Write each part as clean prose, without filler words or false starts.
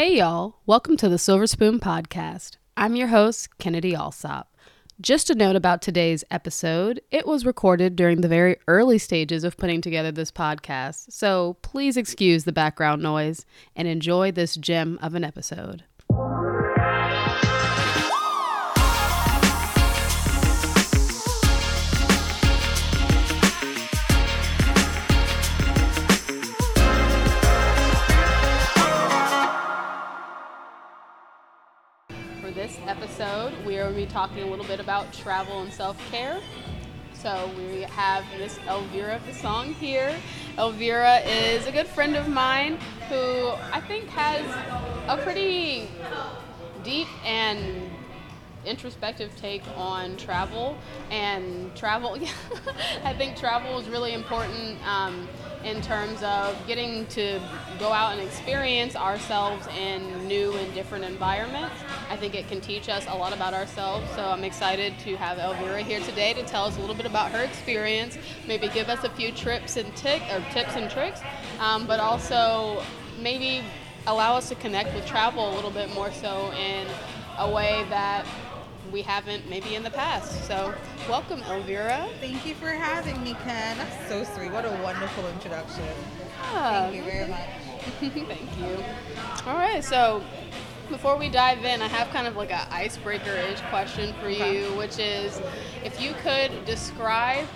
Hey y'all, welcome to the Silver Spoon podcast. I'm your host, Kennedy Alsop. Just a note about today's episode, it was recorded during the very early stages of putting together this podcast, so please excuse the background noise and enjoy this gem of an episode. Episode, we are going to be talking a little bit about travel and self-care. So we have Miss Elvira Besong here. Elvira is a good friend of mine who I think has a pretty deep and introspective take on travel. And travel, I think travel is really important in terms of getting to go out and experience ourselves in new and different environments. I think it can teach us a lot about ourselves, so I'm excited to have Elvira here today to tell us a little bit about her experience, maybe give us a few tips and tricks, but also maybe allow us to connect with travel a little bit more so in a way that we haven't maybe in the past. So welcome, Elvira. Thank you for having me, Ken. That's so sweet. What a wonderful introduction. Thank you very much. Thank you. All right, so before we dive in, I have kind of like an icebreaker-ish question for you, which is if you could describe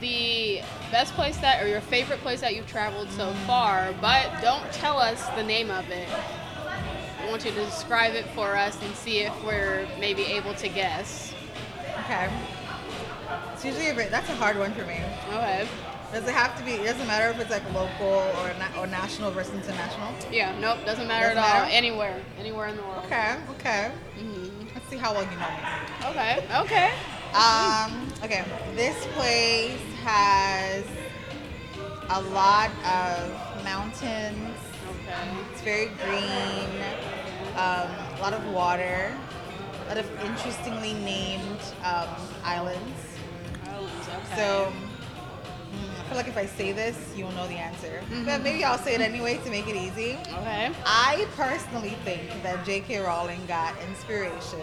the best place that, or your favorite place that you've traveled so far, but don't tell us the name of it. I want you to describe it for us and see if we're maybe able to guess. Okay. It's usually that's a hard one for me. Okay. Does it have to be, it doesn't matter if it's like local or national versus international? Yeah, nope, doesn't matter at all. Anywhere in the world. Okay. Mm-hmm. Let's see how well you know me. Okay. Okay, this place has a lot of mountains. Okay. It's very green, a lot of water, a lot of interestingly named islands. Okay. So I feel like if I say this, you'll know the answer. Mm-hmm. But maybe I'll say it anyway to make it easy. Okay. I personally think that JK Rowling got inspiration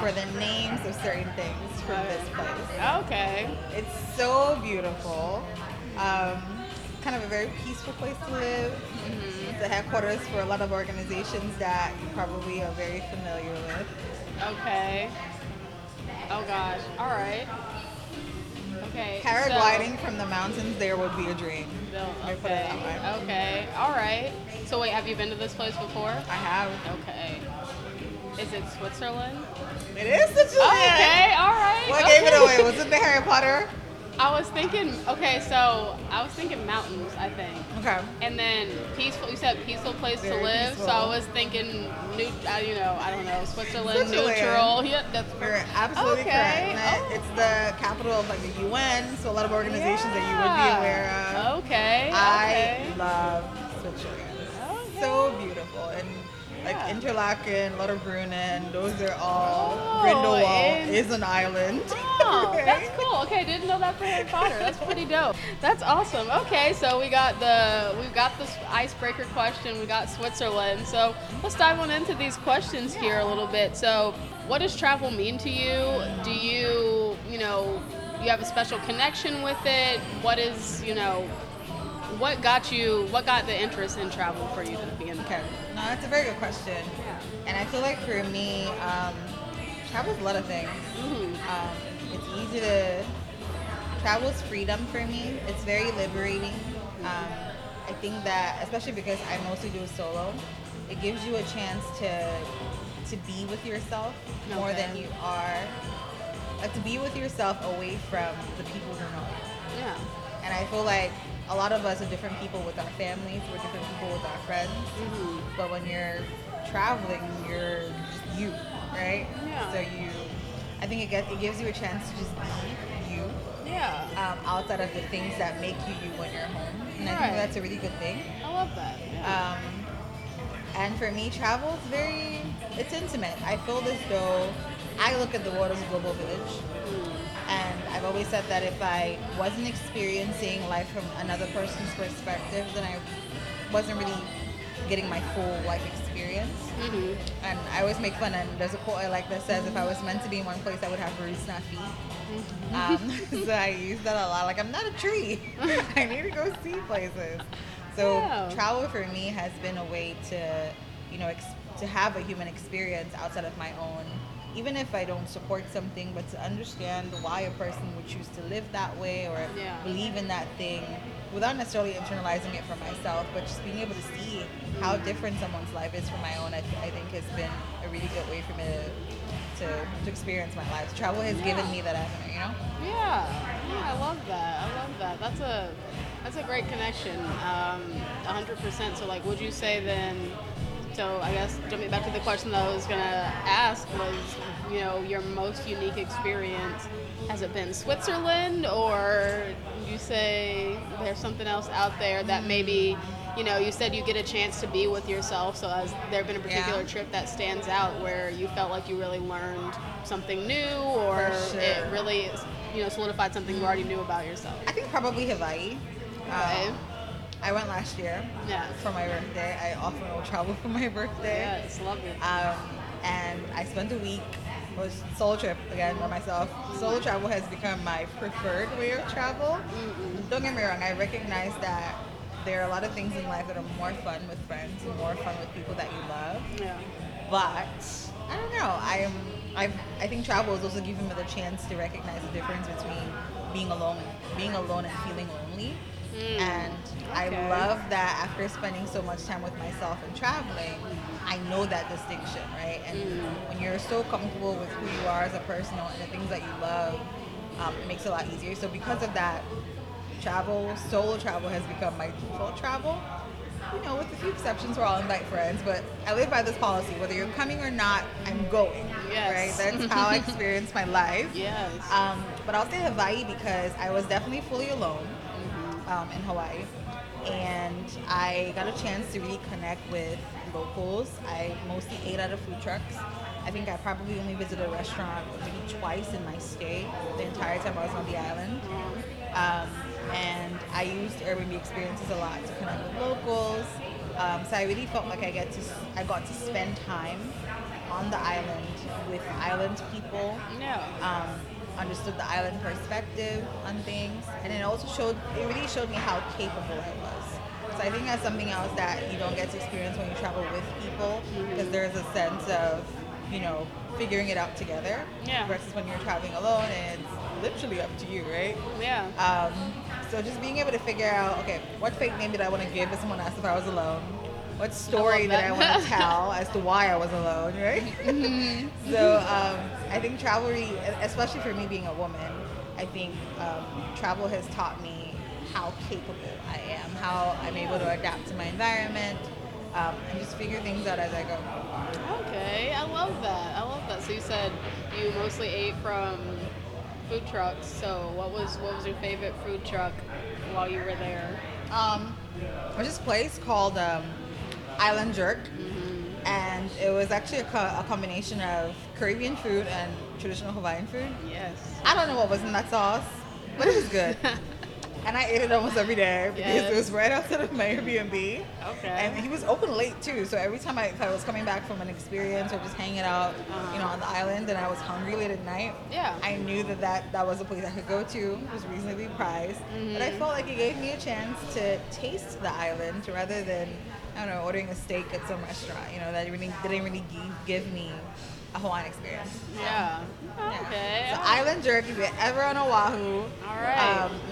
for the names of certain things from this place. Okay. It's so beautiful. Kind of a very peaceful place to live. Mm-hmm. It's the headquarters for a lot of organizations that you probably are very familiar with. Okay. Oh gosh. All right. Okay. Paragliding from the mountains there would be a dream. Okay. All right. So wait, have you been to this place before? I have. Okay. Is it Switzerland? It is Switzerland. Okay. All right. What gave it away? Was it the Harry Potter? I was thinking mountains, I think. Okay. And then peaceful, you said peaceful place to live, peaceful. So I was thinking, Switzerland. Neutral. Yep, that's correct. You're absolutely correct. It's the capital of like the UN, so a lot of organizations that you would be aware of. Okay. I love Switzerland. Okay. So beautiful. And like Interlaken, Lauterbrunnen, those are all. Grindelwald is an island. Oh, right? That's cool. Okay, I didn't know that for Harry Potter. That's pretty dope. That's awesome. Okay, so we've got this icebreaker question. We got Switzerland. So let's dive on into these questions here a little bit. So, what does travel mean to you? Do you have a special connection with it? What is, what got the interest in travel for you to begin with? Okay. No, that's a very good question. Yeah. And I feel like for me, travel's a lot of things. Mm-hmm. Travel's freedom for me. It's very liberating. I think that, especially because I mostly do it solo, it gives you a chance to be with yourself more than you are, like to be with yourself away from the people who know you. Yeah. And I feel like a lot of us are different people with our families, we're different people with our friends, mm-hmm. but when you're traveling, you're just you, right? Yeah. So I think it gives you a chance to just be you. Yeah. Outside of the things that make you when you're home, and I think that's a really good thing. I love that. Yeah. And for me, travel is it's intimate. I feel as though I look at the world as a global village. And I've always said that if I wasn't experiencing life from another person's perspective, then I wasn't really getting my full life experience. Experience. Mm-hmm. And I always make fun, and there's a quote I like that says, if I was meant to be in one place, I would have roots, not feet. Mm-hmm. So I use that a lot. Like, I'm not a tree. I need to go see places. So travel for me has been a way to, you know, to have a human experience outside of my own. Even if I don't support something, but to understand why a person would choose to live that way or believe in that thing without necessarily internalizing it for myself, but just being able to see how different someone's life is from my own, I think has been a really good way for me to experience my life. Travel has given me that avenue, you know? Yeah. Yeah, I love that. I love that. That's a great connection, 100%. So, like, would you say then... So I guess jumping back to the question that I was going to ask was, you know, your most unique experience, has it been Switzerland, or you say there's something else out there that maybe, you know, you said you get a chance to be with yourself. So has there been a particular trip that stands out where you felt like you really learned something new, or it really, you know, solidified something you already knew about yourself? I think probably Hawaii. Okay. I went last year for my birthday. I often will travel for my birthday. Yeah, it's lovely. And I spent a week, it was solo trip again by myself. Solo travel has become my preferred way of travel. Mm-hmm. Don't get me wrong, I recognize that there are a lot of things in life that are more fun with friends, more fun with people that you love. Yeah. But I don't know. I think travel has also given me the chance to recognize the difference between being alone and feeling lonely. Mm. And I love that after spending so much time with myself and traveling, I know that distinction, right? And when you're so comfortable with who you are as a person and the things that you love, it makes it a lot easier. So because of that, solo travel has become my default travel. You know, with a few exceptions where I'll invite friends, but I live by this policy. Whether you're coming or not, I'm going. Yes. Right? That's how I experience my life. Yes. But I'll say Hawaii because I was definitely fully alone. In Hawaii, and I got a chance to really connect with locals. I mostly ate out of food trucks. I think I probably only visited a restaurant maybe twice in my stay the entire time I was on the island. And I used Airbnb experiences a lot to connect with locals. So I really felt like I got to spend time on the island with island people. Understood the island perspective on things, and it really showed me how capable I was. So I think that's something else that you don't get to experience when you travel with people, because there's a sense of, you know, figuring it out together versus when you're traveling alone and it's literally up to you, right? So just being able to figure out, okay, what fake name did I want to give to someone else if I was alone? What story that I want to tell as to why I was alone, right? So I think travel, especially for me being a woman, I think travel has taught me how capable I am, how I'm able to adapt to my environment, and just figure things out as I go. Okay, I love that. I love that. So you said you mostly ate from food trucks. So what was your favorite food truck while you were there? There's this place called Island Jerk, and it was actually a combination of Caribbean food and traditional Hawaiian food. Yes. I don't know what was in that sauce, but it was good. And I ate it almost every day because it was right outside of my Airbnb. Okay. And he was open late too, so every time if I was coming back from an experience or just hanging out, you know, on the island, and I was hungry late at night, I knew that was a place I could go to. It was reasonably priced, but I felt like it gave me a chance to taste the island rather than, I don't know, ordering a steak at some restaurant. You know, that really didn't really give me a Hawaiian experience. Okay. So Island Jerk, if you're ever on Oahu,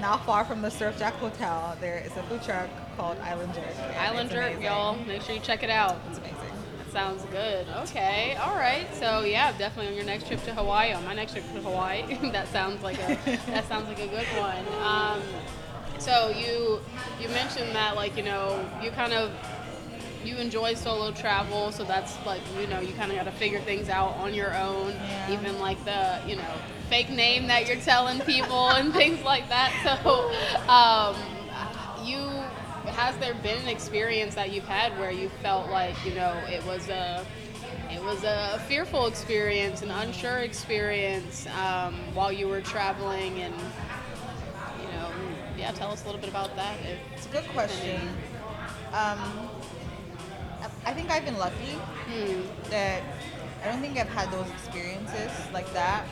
not far from the Surfjack Hotel, there is a food truck called Island Jerk. Island Jerk, amazing. Y'all, make sure you check it out. It's amazing. That sounds good. Okay, all right. So yeah, definitely on your next trip to Hawaii, on my next trip to Hawaii, that sounds like a good one. So you mentioned that, like, you know, you enjoy solo travel, so that's like, you know, you kind of got to figure things out on your own, even like the, you know, fake name that you're telling people and things like that. So has there been an experience that you've had where you felt like, you know, it was a fearful experience, an unsure experience while you were traveling, and, you know, tell us a little bit about that. It's a good question. I think I've been lucky that I don't think I've had those experiences like that.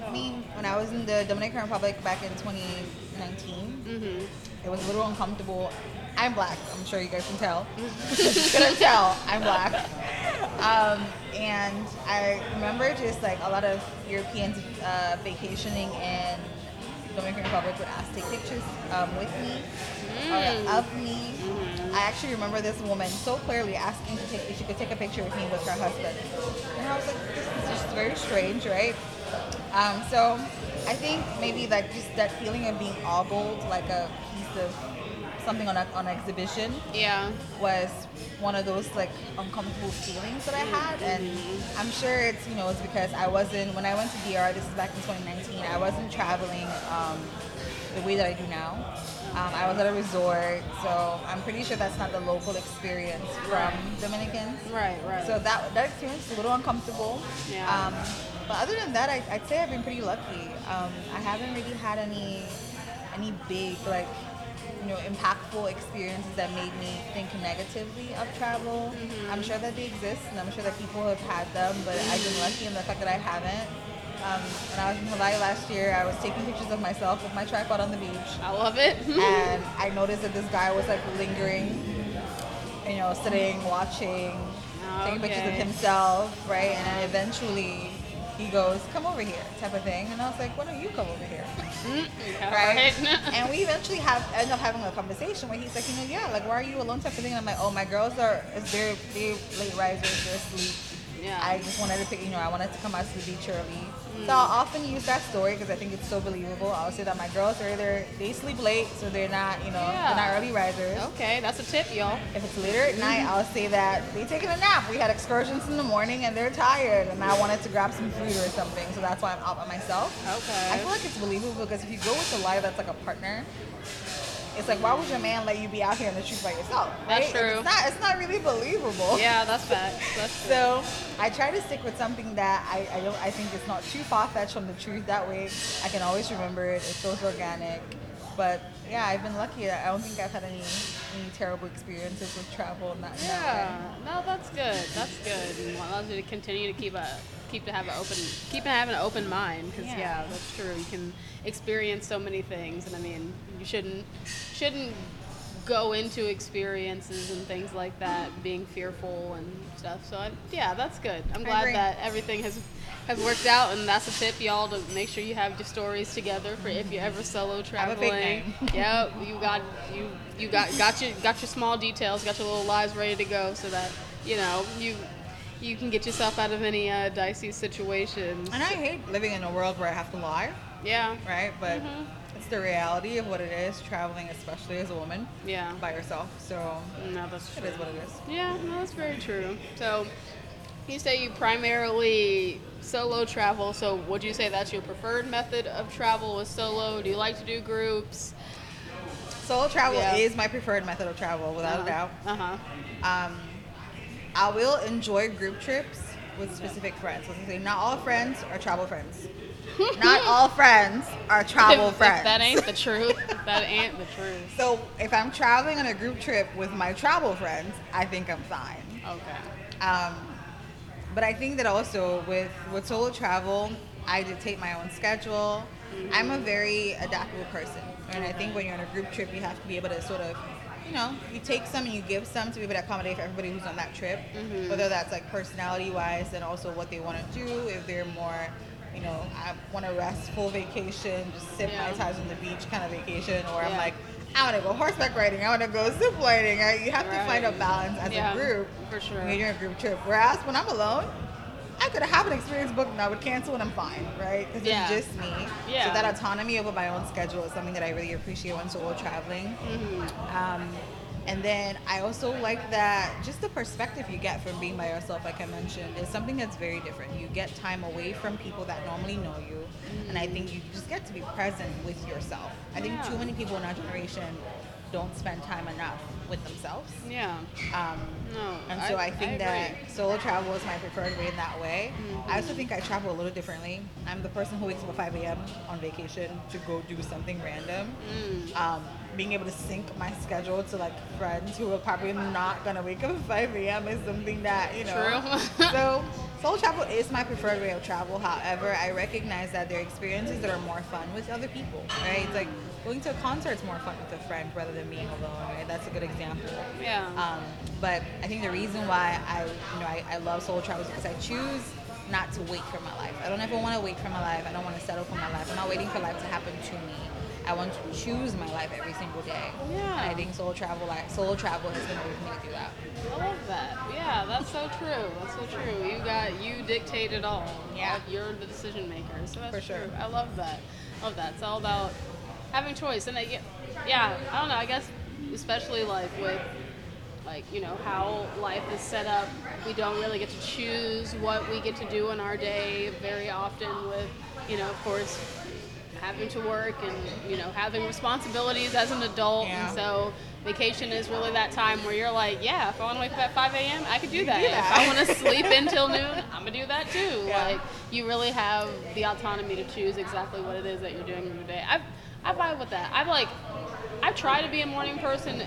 No. I mean, when I was in the Dominican Republic back in 2019, it was a little uncomfortable. I'm black. I'm sure you guys can tell. I'm black. And I remember just like a lot of Europeans vacationing in Dominican Republic would ask to take pictures with me or of me. I actually remember this woman so clearly asking if she could take a picture with me with her husband. And I was like, this is just very strange, right? So I think maybe like just that feeling of being ogled, like a piece of something on an exhibition, was one of those like uncomfortable feelings that I had, and I'm sure it's, you know, it's because I wasn't, when I went to DR, this is back in 2019, I wasn't traveling the way that I do now. I was at a resort, so I'm pretty sure that's not the local experience from Dominicans. Right. So that experience is a little uncomfortable. Yeah. But other than that, I'd say I've been pretty lucky. I haven't really had any big like, you know, impactful experiences that made me think negatively of travel. I'm sure that they exist, and I'm sure that people have had them, but I've been lucky in the fact that I haven't. When I was in Hawaii last year, I was taking pictures of myself with my tripod on the beach. I love it. And I noticed that this guy was like lingering, you know, sitting, watching, taking pictures of himself, right? And then eventually he goes, come over here, type of thing. And I was like, why don't you come over here? Right? And we eventually end up having a conversation where he's like, you know, like, why are you alone, type of thing? And I'm like, oh, my girls they're late risers, they're asleep. Yeah. I just wanted to, I wanted to come out to the beach early. So I'll often use that story because I think it's so believable. I'll say that my girls are either, they sleep late, so they're not, they're not early risers. Okay, that's a tip, y'all. If it's later at night, I'll say that they're taking a nap. We had excursions in the morning and they're tired, and I wanted to grab some food or something, so that's why I'm out by myself. Okay. I feel like it's believable because if you go with a lie that's like a partner, it's like, why would your man let you be out here in the street by yourself? Right? That's true. It's not really believable. Yeah, that's fact. That's so I try to stick with something that I think it's not too far-fetched from the truth. That way I can always remember it. It feels organic. But yeah, I've been lucky. I don't think I've had any terrible experiences with travel. No, that's good. That's good. And allows you to continue to have an open mind, because that's true. You can experience so many things, and I mean, you shouldn't go into experiences and things like that being fearful and stuff. So that's good. I'm glad that everything has worked out, and that's a tip, y'all, to make sure you have your stories together for if you're ever solo traveling. I have a big name. Yep, you got your small details, got your little lies ready to go, so that you can get yourself out of any dicey situations. And I hate living in a world where I have to lie. Yeah. Right? But it's the reality of what it is, traveling, especially as a woman. Yeah. By yourself. So that's true. It is what it is. Yeah, no, that's very true. So you say you primarily solo travel. So would you say that's your preferred method of travel, is solo? Do you like to do groups? Solo travel is my preferred method of travel, without a doubt. I will enjoy group trips with specific friends. Let's say not all friends are travel friends. Not all friends are travel friends. That ain't the truth. So if I'm traveling on a group trip with my travel friends, I think I'm fine. Okay. But I think that also with solo travel, I dictate my own schedule. I'm a very adaptable person. And I think when you're on a group trip, you have to be able to sort of, you take some and you give some to be able to accommodate for everybody who's on that trip, whether that's like personality-wise and also what they want to do. If they're more, I want a restful vacation, just sit my ties on the beach kind of vacation, or I'm like, I want to go horseback riding, I want to go zip lining. You have to find a balance as a group when you're in a group trip. Whereas when I'm alone, I could have an experience booked and I would cancel and I'm fine, right? Because it's just me. Yeah. So that autonomy over my own schedule is something that I really appreciate when solo traveling. And then I also like that just the perspective you get from being by yourself, like I mentioned, is something that's very different. You get time away from people that normally know you. And I think you just get to be present with yourself. I think too many people in our generation don't spend time enough with themselves. Yeah. And so I think that solo travel is my preferred way in that way. Mm-hmm. I also think I travel a little differently. I'm the person who wakes up at 5 a.m. on vacation to go do something random. Mm. Being able to sync my schedule to like friends who are probably not going to wake up at 5 a.m. is something that, you know. True. So solo travel is my preferred way of travel. However, I recognize that there are experiences that are more fun with other people, right? It's like going to a concert's more fun with a friend rather than being alone, right? That's a good example. Yeah. But I think the reason why I love solo travel is because I choose not to wait for my life. I don't ever want to wait for my life. I don't want to settle for my life. I'm not waiting for life to happen to me. I want to choose my life every single day. Yeah. And I think solo travel has been a way for me to do that. I love that. Yeah, that's so true. That's so true. You dictate it all. Yeah. Like you're the decision maker. So that's true. I love that. It's all about having choice. And I don't know. I guess especially like with how life is set up, we don't really get to choose what we get to do in our day very often with, of course, having to work and, having responsibilities as an adult. Yeah. And so vacation is really that time where you're like, yeah, if I want to wake up at 5 a.m., I could do that. If I want to sleep until noon, I'm going to do that too. Yeah. Like, you really have the autonomy to choose exactly what it is that you're doing every day. I vibe with that. I try to be a morning person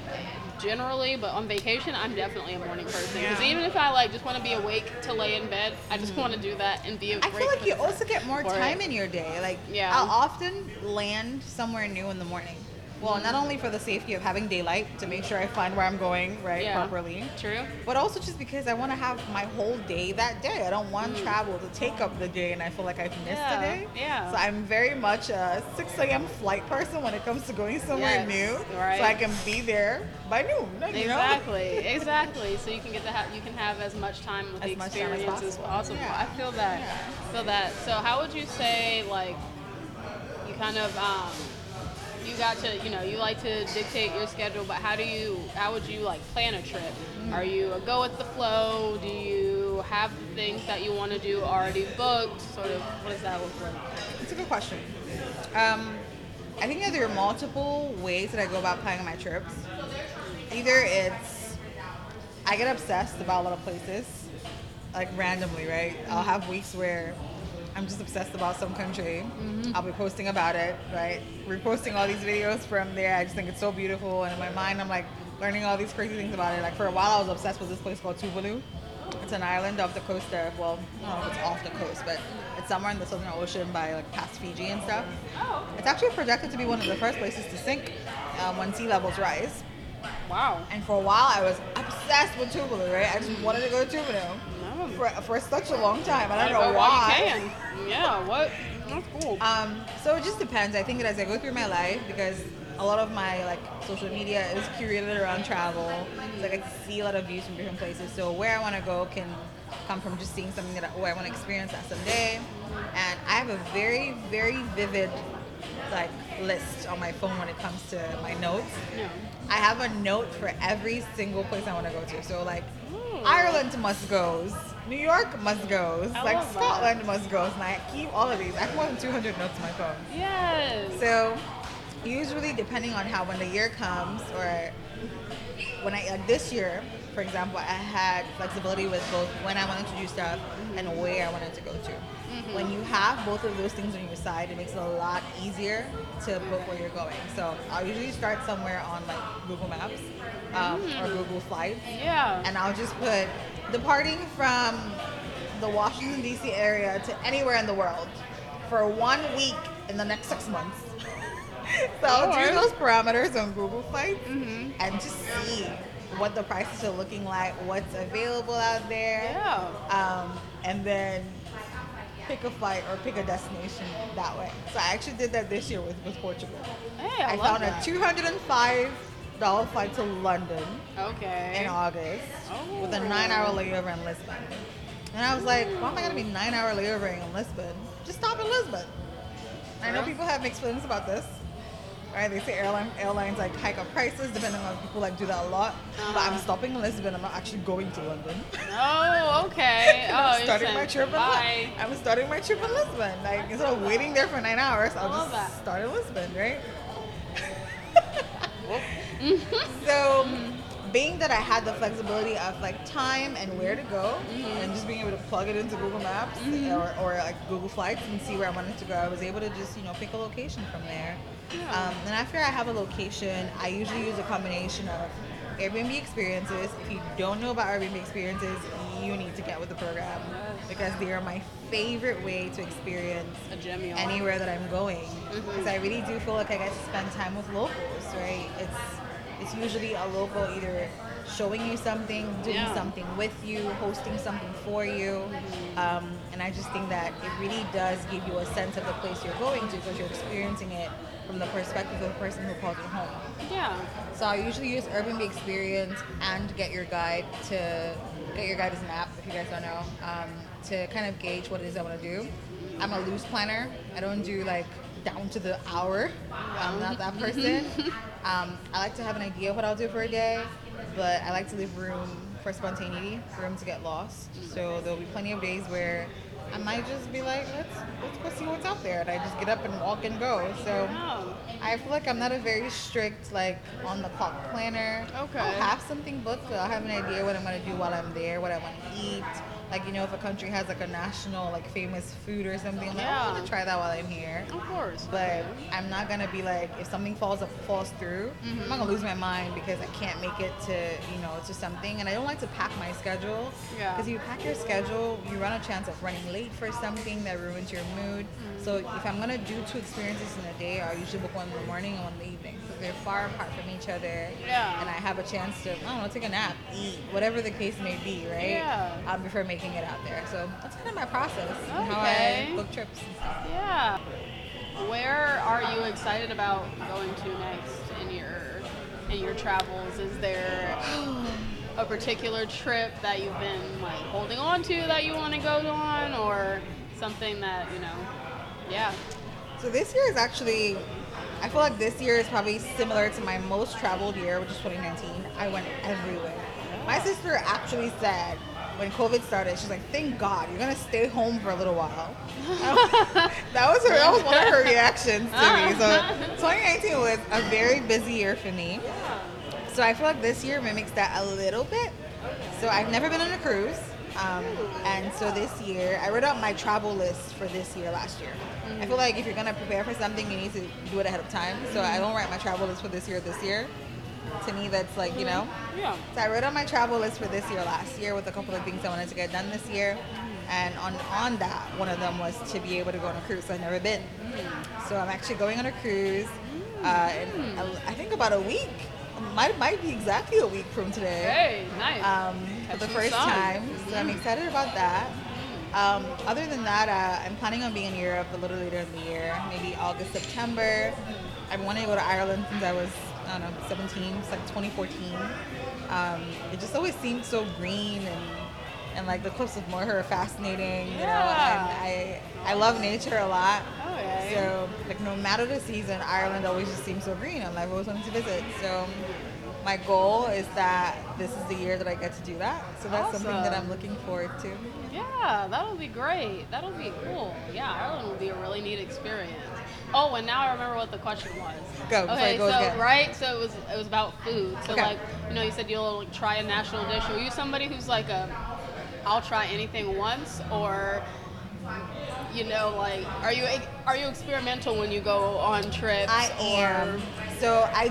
generally, but on vacation, I'm definitely a morning person. Because even if I just want to be awake to lay in bed, I just want to do that and be awake. I feel like you also get more time in your day. I'll often land somewhere new in the morning. Well, not only for the safety of having daylight to make sure I find where I'm going, properly. True. But also just because I want to have my whole day that day. I don't want travel to take up the day, and I feel like I've missed a day. Yeah. So I'm very much a 6 a.m. flight person when it comes to going somewhere new. Right. So I can be there by noon. Exactly. So you can get to have as much time with the experience as possible. Yeah. I feel that. Yeah. So how would you say you kind of you got to, you like to dictate your schedule, but how would you plan a trip? Mm-hmm. Are you a go with the flow? Do you have things that you want to do already booked? Sort of, what does that look like? It's a good question. I think that there are multiple ways that I go about planning my trips. Either it's, I get obsessed about a lot of places, randomly, right? I'll have weeks where I'm just obsessed about some country. Mm-hmm. I'll be posting about it, right? Reposting all these videos from there. I just think it's so beautiful. And in my mind, I'm learning all these crazy things about it. For a while, I was obsessed with this place called Tuvalu. It's an island off the coast of, I don't know if it's off the coast, but it's somewhere in the Southern Ocean by past Fiji and stuff. Oh. It's actually projected to be one of the first places to sink when sea levels rise. Wow. And for a while, I was obsessed with Tuvalu, right? I just wanted to go to Tuvalu. For such a long time. I don't know why. You can. Yeah, what? That's cool. So it just depends. I think that as I go through my life, because a lot of my social media is curated around travel. So I see a lot of views from different places. So where I want to go can come from just seeing something that I want to experience that someday. And I have a very, very vivid list on my phone when it comes to my notes. Yeah. I have a note for every single place I want to go to. So Ireland must goes, New York must goes, Scotland must goes, and I keep all of these. I have more than 200 notes on my phone. Yes. So usually, depending on when the year comes, or when I this year, for example, I had flexibility with both when I wanted to do stuff and where I wanted to go to. Mm-hmm. When you have both of those things on your side, it makes it a lot easier to book where you're going. So I'll usually start somewhere on Google Maps or Google Flights. Yeah. And I'll just put departing from the Washington, D.C. area to anywhere in the world for 1 week in the next 6 months. So I'll do those parameters on Google Flights and just see what the prices are looking like, what's available out there. Yeah. And then pick a flight or pick a destination that way. So I actually did that this year with Portugal. Hey, I found that. A $205 flight to London in August with a 9-hour layover in Lisbon. And I was like, why am I going to be 9-hour layovering in Lisbon? Just stop in Lisbon. I know people have mixed feelings about this. Right? They say airlines hike up prices depending on people do that a lot. But I'm stopping in Lisbon. I'm not actually going to London. Oh, okay. I'm starting my trip in Lisbon. Instead of waiting there for 9 hours, I'll just start in Lisbon, right? Mm-hmm. So being that I had the flexibility of like time and where to go and just being able to plug it into Google Maps or like Google Flights and see where I wanted to go, I was able to just, you know, pick a location from there. And after I have a location, I usually use a combination of Airbnb experiences. If you don't know about Airbnb experiences, you need to get with the program because they are my favorite way to experience anywhere that I'm going. Because I really do feel like I get to spend time with locals, right? It's usually a local either showing you something, doing something with you, hosting something for you. And I just think that it really does give you a sense of the place you're going to because you're experiencing it from the perspective of the person who called you home. Yeah. So I usually use Urban Be Experience and Get Your Guide to... Get Your Guide is an app, if you guys don't know, to kind of gauge what it is I want to do. I'm a loose planner. I don't do like down to the hour. I'm not that person. I like to have an idea of what I'll do for a day, but I like to leave room for spontaneity, room to get lost. So there'll be plenty of days where I might just be like, let's go see what's out there, and I just get up and walk and go. So I feel like I'm not a very strict like on the clock planner. Okay. I'll have something booked, so I'll have an idea what I'm gonna do while I'm there, what I want to eat. Like, you know, if a country has like a national like famous food or something, I'm like, I'm gonna try that while I'm here. Of course. But I'm not gonna be like, if something falls through, I'm not gonna lose my mind because I can't make it to, you know, to something. And I don't like to pack my schedule. Yeah. Because if you pack your schedule, you run a chance of running late for something that ruins your mood. So if I'm gonna do two experiences in a day, I usually book one in the morning and one in the evening. Because they're far apart from each other. Yeah. And I have a chance to, I don't know, take a nap, eat, whatever the case may be, right? Yeah. Before making it out there. So that's kind of my process and how I book trips and stuff. Yeah. Where are you excited about going to next in your travels? Is there a particular trip that you've been like holding on to that you want to go on, or something that, you know? Yeah. So this year is actually, I feel like this year is probably similar to my most traveled year, which is 2019. I went everywhere. My sister actually said, when COVID started, she's like, thank God, you're going to stay home for a little while. That was one of her reactions to me. So 2019 was a very busy year for me. So I feel like this year mimics that a little bit. So I've never been on a cruise. And so this year, I wrote out my travel list for this year last year. I feel like if you're going to prepare for something, you need to do it ahead of time. So I don't write my travel list for this year. To me, that's like, you know. Yeah. So I wrote on my travel list for this year last year with a couple of things I wanted to get done this year. And on that, one of them was to be able to go on a cruise. So I've never been. So I'm actually going on a cruise in I think about a week. Might be exactly a week from today. Hey, nice. For the first time. So I'm excited about that. Other than that, I'm planning on being in Europe a little later in the year. Maybe August, September. I've wanted to go to Ireland since I was... I don't know, 17, it's like 2014. It just always seemed so green and like the cliffs of Moher are fascinating, you know, and I love nature a lot. So like no matter the season, Ireland always just seems so green and I've always wanted to visit. So my goal is that this is the year that I get to do that. So that's something that I'm looking forward to. Yeah, that'll be great. That'll be cool. Yeah, Ireland will be a really neat experience. Oh, and now I remember what the question was. Go. Okay, so it was about food. So like, you know, you said you'll like try a national dish. Are you somebody who's like I'll try anything once, or you know, like are you experimental when you go on trips? I am. So I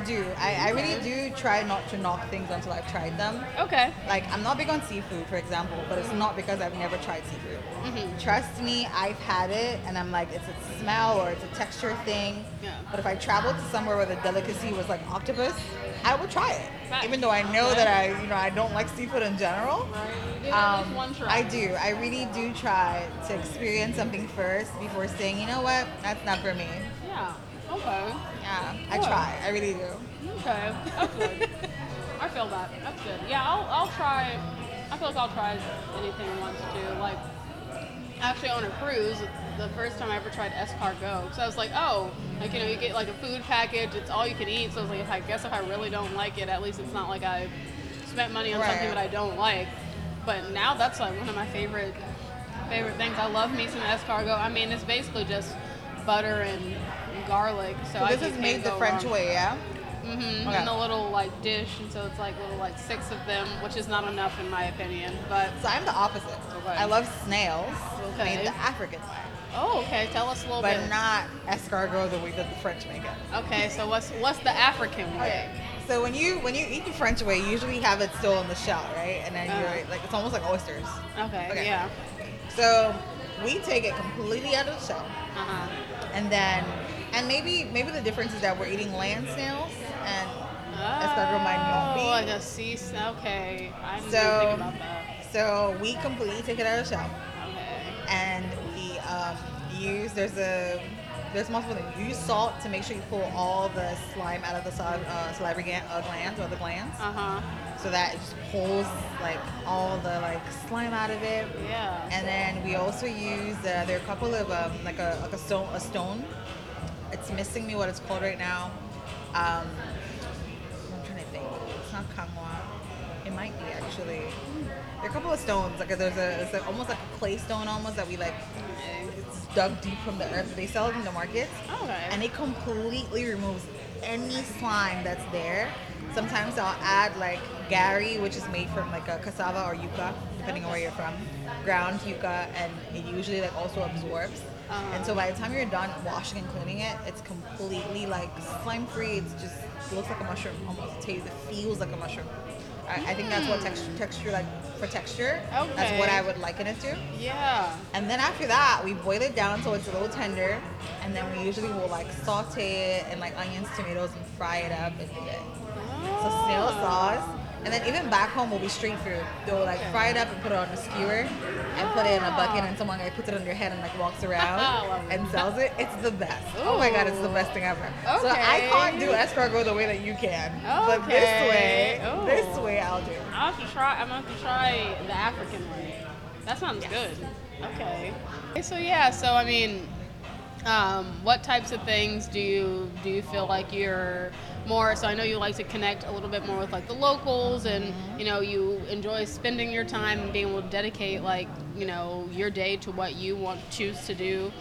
really do try not to knock things until I've tried them. Okay. Like I'm not big on seafood, for example, but it's not because I've never tried seafood. Trust me, I've had it and I'm like, it's a smell or it's a texture thing. Yeah. But if I traveled to somewhere where the delicacy was like octopus, I would try it. Right. Even though I know that I don't like seafood in general. Right. One try. I do. I really do try to experience something first before saying, you know what, that's not for me. Yeah. Okay. Yeah. Cool. I try. I really do. Okay. That's good. I feel that. That's good. Yeah, I'll try. I feel like I'll try anything once too. Like actually on a cruise, the first time I ever tried escargot. So I was like, oh, like, you know, you get like a food package, it's all you can eat. So I was like, if I really don't like it, at least it's not like I spent money on something that I don't like. But now that's like one of my favorite things. I love me some escargot. I mean, it's basically just butter and garlic. So this is made the French way, yeah? Mm-hmm. Okay. And the little like dish, and so it's like little like six of them, which is not enough in my opinion. But so I'm the opposite. Okay. I love snails. Okay. Made the African way. Oh, okay. Tell us a little bit. But not escargot the way that the French make it. Okay, so what's the African way? Okay. So when you eat the French way, you usually have it still in the shell, right? And then you're like, it's almost like oysters. Okay. Yeah. So we take it completely out of the shell. Uh-huh. And then maybe the difference is that we're eating land snails and escargot might not be. Oh, like a sea snail. Okay. I didn't think about that. So we completely take it out of the shell. Okay. And we there's multiple things. You use salt to make sure you pull all the slime out of the salivary glands or the glands. Uh-huh. So that it just pulls like all the like slime out of it. Yeah. And then we also use there are a couple of like a stone. It's missing me what it's called right now. I'm trying to think. It's not kangwa. It might be actually. There are a couple of stones. Like it's like almost like a clay stone almost that we like. It's dug deep from the earth. They sell it in the markets. Okay. And it completely removes any slime that's there. Sometimes I'll add like gari, which is made from like a cassava or yuca, depending on where you're from. Ground yuca, and it usually like also absorbs. And so by the time you're done washing and cleaning it, it's completely like slime free. It's just it looks like a mushroom almost. It feels like a mushroom. I think that's what texture like for texture. Okay. That's what I would liken it to. Yeah. And then after that, we boil it down so it's a little tender, and then we usually will like saute it and like onions, tomatoes, and fry it up and eat it. So snail sauce. And then even back home will be street food. They'll like fry it up and put it on a skewer and put it in a bucket, and someone like puts it on their head and like walks around and sells it. It's the best. Ooh. Oh my God, it's the best thing ever. Okay. So I can't do escargot the way that you can. Okay. But this way I'll do. I'll have to try. I'm gonna have to try the African way. That sounds good. Okay. So yeah. So I mean, what types of things do you feel like you're more, so I know you like to connect a little bit more with like the locals, and you know you enjoy spending your time and being able to dedicate like you know your day to what you choose to do.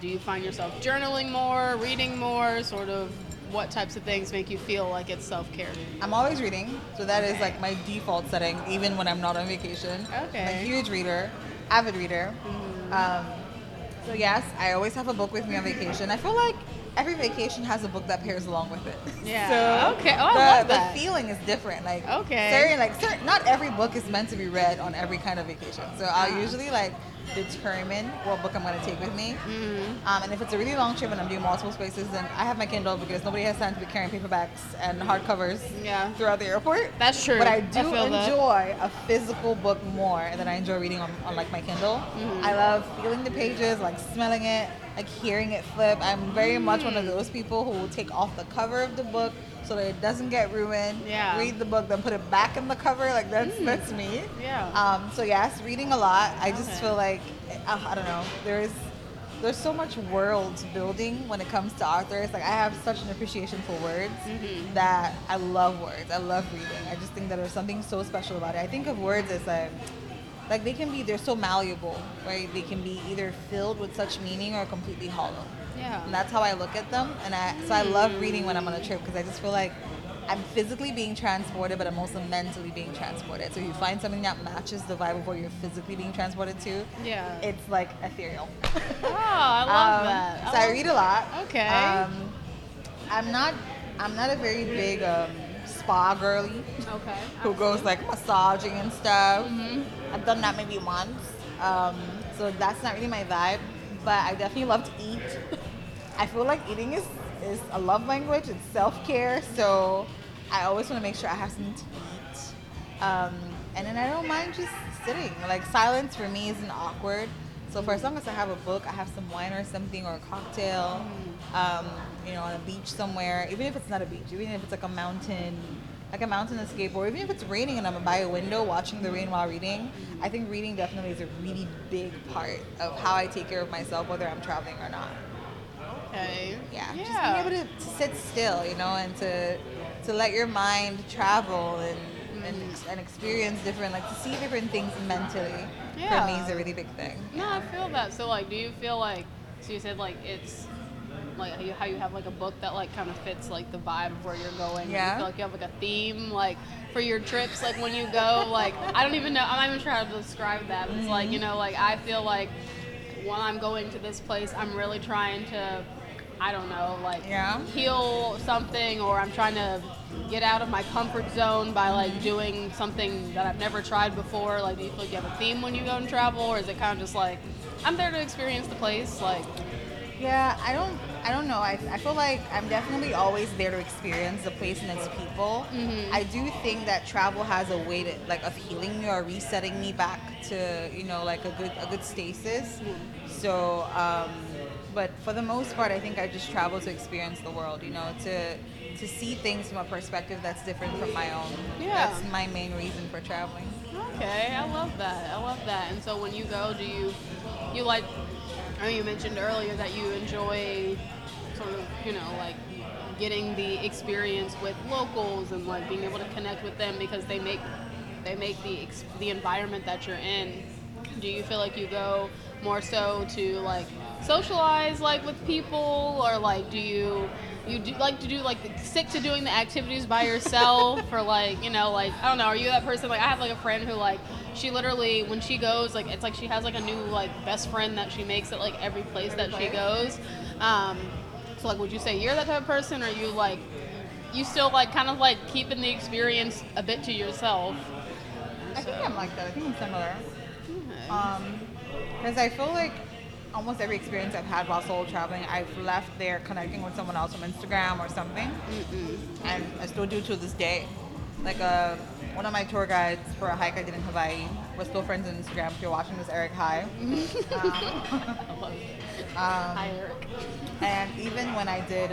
Do you find yourself journaling more, reading more, sort of what types of things make you feel like it's self-care? I'm always reading, so that is like my default setting even when I'm not on vacation. Okay. I'm a huge reader, avid reader. Mm-hmm. So yes, I always have a book with me on vacation. I feel like every vacation has a book that pairs along with it. Yeah. So okay. Oh, I love that. The feeling is different. Like certain, not every book is meant to be read on every kind of vacation. So I'll usually like determine what book I'm going to take with me. Mm-hmm. And if it's a really long trip and I'm doing multiple spaces, then I have my Kindle because nobody has time to be carrying paperbacks and hardcovers throughout the airport. That's true. But I do enjoy a physical book more than I enjoy reading on like my Kindle. Mm-hmm. I love feeling the pages, like smelling it, like hearing it flip. I'm very much one of those people who will take off the cover of the book so that it doesn't get ruined. Yeah. Read the book, then put it back in the cover. Like that's me. Yeah. So yes, reading a lot. I just feel like I don't know. There's so much world building when it comes to authors. Like I have such an appreciation for words that I love words. I love reading. I just think that there's something so special about it. I think of words as like they're so malleable, right? They can be either filled with such meaning or completely hollow. Yeah. And that's how I look at them. And so I love reading when I'm on a trip because I just feel like I'm physically being transported, but I'm also mentally being transported. So if you find something that matches the vibe of what you're physically being transported to, it's like ethereal. Oh, I love that. So I read a lot. Okay. I'm not a very big spa girly. Okay. Who goes like massaging and stuff. Mm-hmm. I've done that maybe once. So that's not really my vibe. But I definitely love to eat. I feel like eating is a love language. It's self-care. So I always want to make sure I have something to eat. And then I don't mind just sitting. Like silence for me isn't awkward. So for as long as I have a book, I have some wine or something or a cocktail, on a beach somewhere. Even if it's not a beach, even if it's like a mountain, escape, or even if it's raining and I'm by a window watching the rain while reading, I think reading definitely is a really big part of how I take care of myself, whether I'm traveling or not. Okay. Yeah. Just being able to sit still, and to let your mind travel and experience different, like to see different things mentally. Yeah. For me is a really big thing. No, I feel that. So you said like it's like how you have like a book that like kind of fits like the vibe of where you're going. Yeah. You feel like you have like a theme like for your trips, like when you go, like I don't even know, I'm not even sure how to describe that. It's like, you know, like I feel like when I'm going to this place, I'm really trying to, I don't know, like heal something, or I'm trying to get out of my comfort zone by like doing something that I've never tried before. Like, do you feel like you have a theme when you go and travel, or is it kind of just like I'm there to experience the place? Like, yeah, I don't know. I feel like I'm definitely always there to experience the place and its people. Mm-hmm. I do think that travel has a way to like of healing me or resetting me back to, you know, like a good stasis. Mm-hmm. So, but for the most part, I think I just travel to experience the world, you know, to see things from a perspective that's different from my own. Yeah. That's my main reason for traveling. Okay, I love that. I love that. And so when you go, do you like, I know you mentioned earlier that you enjoy sort of, you know, like getting the experience with locals and like being able to connect with them because they make the environment that you're in. Do you feel like you go more so to like socialize like with people, or like do you like to do like stick to doing the activities by yourself? Or like, you know, like I don't know, are you that person? Like I have like a friend who like she literally when she goes, like it's like she has like a new like best friend that she makes at like every place that she goes. So like would you say you're that type of person, or are you like you still like kind of like keeping the experience a bit to yourself? I think I'm like that. I think I'm similar. Okay. Because I feel like almost every experience I've had while solo traveling, I've left there connecting with someone else from Instagram or something. Mm-mm. And I still do to this day. Like one of my tour guides for a hike I did in Hawaii, we're still friends on Instagram. If you're watching this, Eric, hi. I love it. Hi, Eric. And even when I did,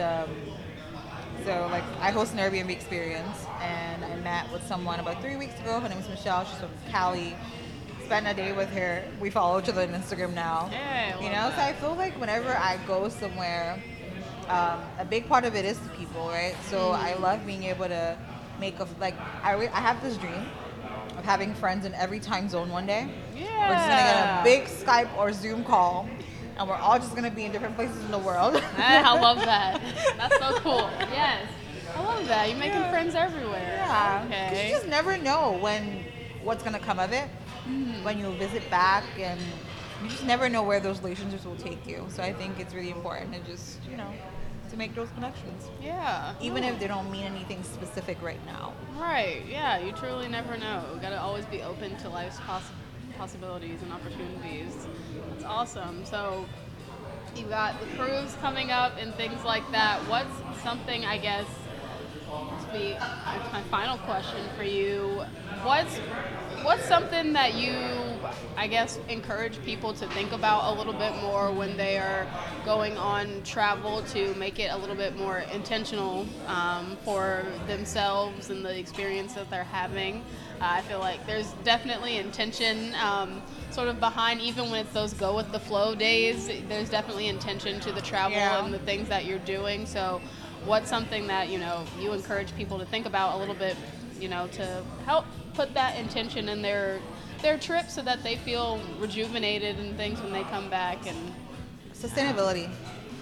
so like I host an Airbnb experience, and I met with someone about 3 weeks ago. Her name is Michelle. She's from Cali. Spent a day with her. We follow each other on Instagram now. Yeah, I love that. So I feel like whenever I go somewhere, a big part of it is the people, right? So I love being able to make I have this dream of having friends in every time zone one day. Yeah. We're just gonna get a big Skype or Zoom call, and we're all just gonna be in different places in the world. I love that. That's so cool. Yes, I love that. You're making friends everywhere. Yeah. Okay. 'Cause you just never know what's gonna come of it. When you visit back, and you just never know where those relationships will take you. So I think it's really important to just, you know, to make those connections. Yeah. Even if they don't mean anything specific right now. Right. Yeah. You truly never know. You gotta always be open to life's possibilities and opportunities. That's awesome. So you got the cruise coming up and things like that. What's something, I guess, to be my final question for you? What's something that you, I guess, encourage people to think about a little bit more when they are going on travel to make it a little bit more intentional for themselves and the experience that they're having? I feel like there's definitely intention sort of behind, even when it's those go with the flow days, there's definitely intention to the travel and the things that you're doing. So what's something that, you know, you encourage people to think about a little bit, you know, to help put that intention in their trip so that they feel rejuvenated and things when they come back? And sustainability.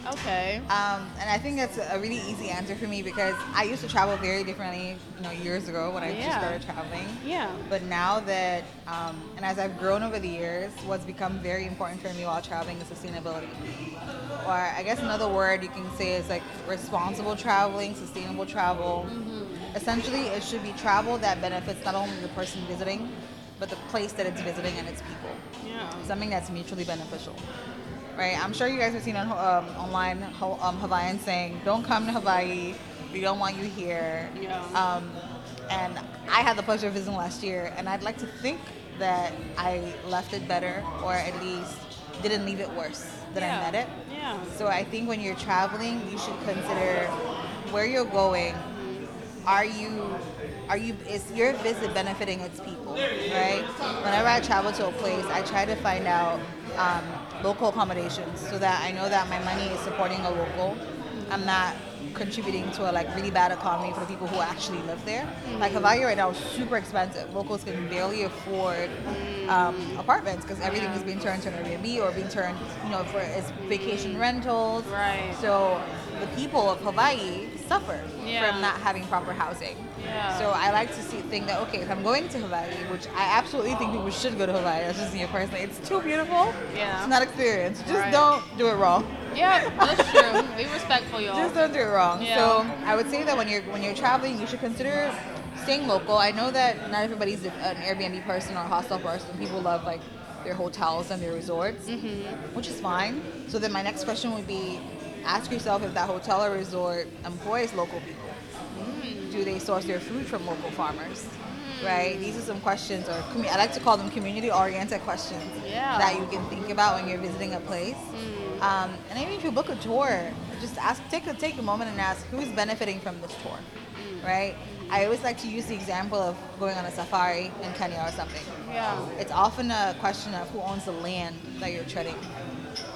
Okay. And I think that's a really easy answer for me, because I used to travel very differently, you know, years ago when I just started traveling. Yeah. But now that, and as I've grown over the years, what's become very important for me while traveling is sustainability. Or I guess another word you can say is like responsible traveling, sustainable travel. Mm-hmm. Essentially, it should be travel that benefits not only the person visiting, but the place that it's visiting and its people. Yeah. Something that's mutually beneficial. Right, I'm sure you guys have seen on online Hawaiians saying, "Don't come to Hawaii. We don't want you here." Yeah. And I had the pleasure of visiting last year, and I'd like to think that I left it better, or at least didn't leave it worse than I met it. Yeah. So I think when you're traveling, you should consider where you're going. Is your visit benefiting its people, right? Whenever I travel to a place, I try to find out local accommodations so that I know that my money is supporting a local. I'm not contributing to a like really bad economy for the people who actually live there. Mm-hmm. Like Hawaii right now is super expensive. Locals can barely afford apartments because everything is being turned to an Airbnb or being turned, you know, for it's vacation rentals. Right. So the people of Hawaii suffer from not having proper housing. Yeah. So I like to think that, okay, if I'm going to Hawaii, which I absolutely think people should go to Hawaii, that's just me personally. It's too beautiful. Yeah. It's not experience. Just don't do it wrong. Yeah, that's true. Be respectful, y'all. Just don't do it wrong. Yeah. So I would say that when you're traveling, you should consider staying local. I know that not everybody's an Airbnb person or a hostel person. People love like their hotels and their resorts, which is fine. So then my next question would be, ask yourself if that hotel or resort employs local people. Do they source their food from local farmers? Right? These are some questions, or I like to call them community-oriented questions that you can think about when you're visiting a place. And even if you book a tour, just take a moment and ask, who's benefiting from this tour? Right? I always like to use the example of going on a safari in Kenya or something. Yeah. It's often a question of who owns the land that you're treading.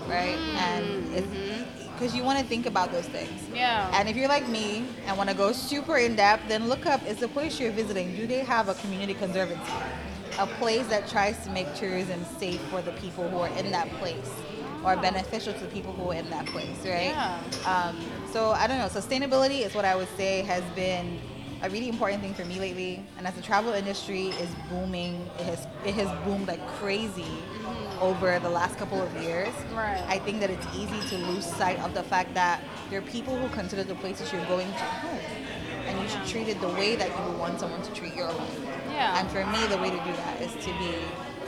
Right? And because you want to think about those things. Yeah. And if you're like me and want to go super in-depth, then look up, is the place you're visiting, do they have a community conservancy? A place that tries to make tourism safe for the people who are in that place or beneficial to the people who are in that place, right? Yeah. So I don't know, sustainability is what I would say has been a really important thing for me lately. And as the travel industry is booming, it has boomed like crazy over the last couple of years. Right. I think that it's easy to lose sight of the fact that there are people who consider the places you're going to home. And you should treat it the way that you would want someone to treat your home. Yeah. And for me, the way to do that is to be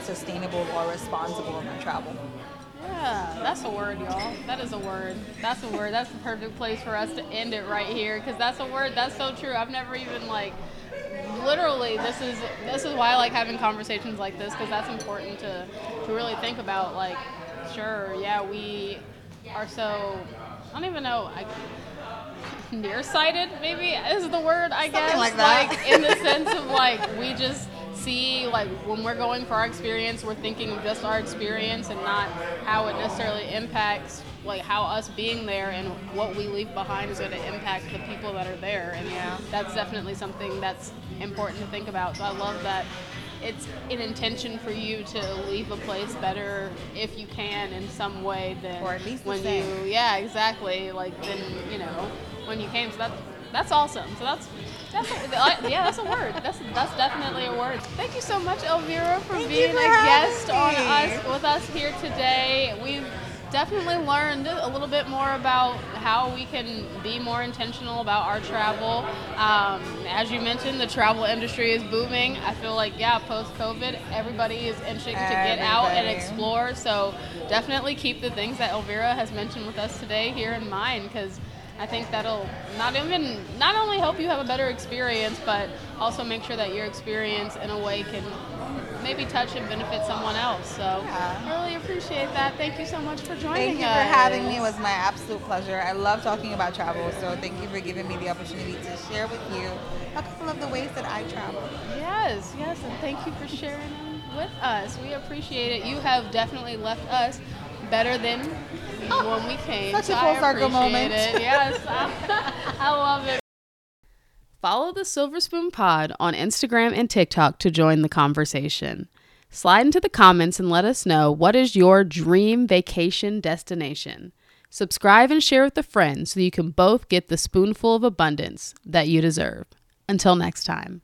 sustainable or responsible in my travel. Yeah, that's a word, y'all. That is a word. That's a word. That's the perfect place for us to end it right here, because that's a word. That's so true. I've never even, like, literally, this is why I like having conversations like this, because that's important to really think about, like, sure, yeah, we are so, I don't even know, nearsighted, maybe, is the word, I guess. Something like that. Like, in the sense of, like, we just see, like, when we're going for our experience, we're thinking of just our experience and not how it necessarily impacts, like, how us being there and what we leave behind is going to impact the people that are there. And that's definitely something that's important to think about. So I love that it's an intention for you to leave a place better if you can in some way than, or at least when you, yeah, exactly, like, then, you know, when you came. So that's awesome. So that's a word. That's definitely a word. Thank you so much, Elvira, for being a guest with us here today. We've definitely learned a little bit more about how we can be more intentional about our travel. As you mentioned, the travel industry is booming. I feel like, post-COVID, everybody is itching to get out and explore. So definitely keep the things that Elvira has mentioned with us today here in mind, because I think that'll not only help you have a better experience, but also make sure that your experience in a way can maybe touch and benefit someone else. So I really appreciate that. Thank you so much for joining us. Thank you for having me. It was my absolute pleasure. I love talking about travel, so thank you for giving me the opportunity to share with you a couple of the ways that I travel. Yes, yes, and thank you for sharing them with us. We appreciate it. You have definitely left us better than when we came. Such a full circle moment. Yes, I love it. Follow the Silver Spoon Pod on Instagram and TikTok to join the conversation. Slide into the comments and let us know, what is your dream vacation destination? Subscribe and share with a friend so you can both get the spoonful of abundance that you deserve. Until next time.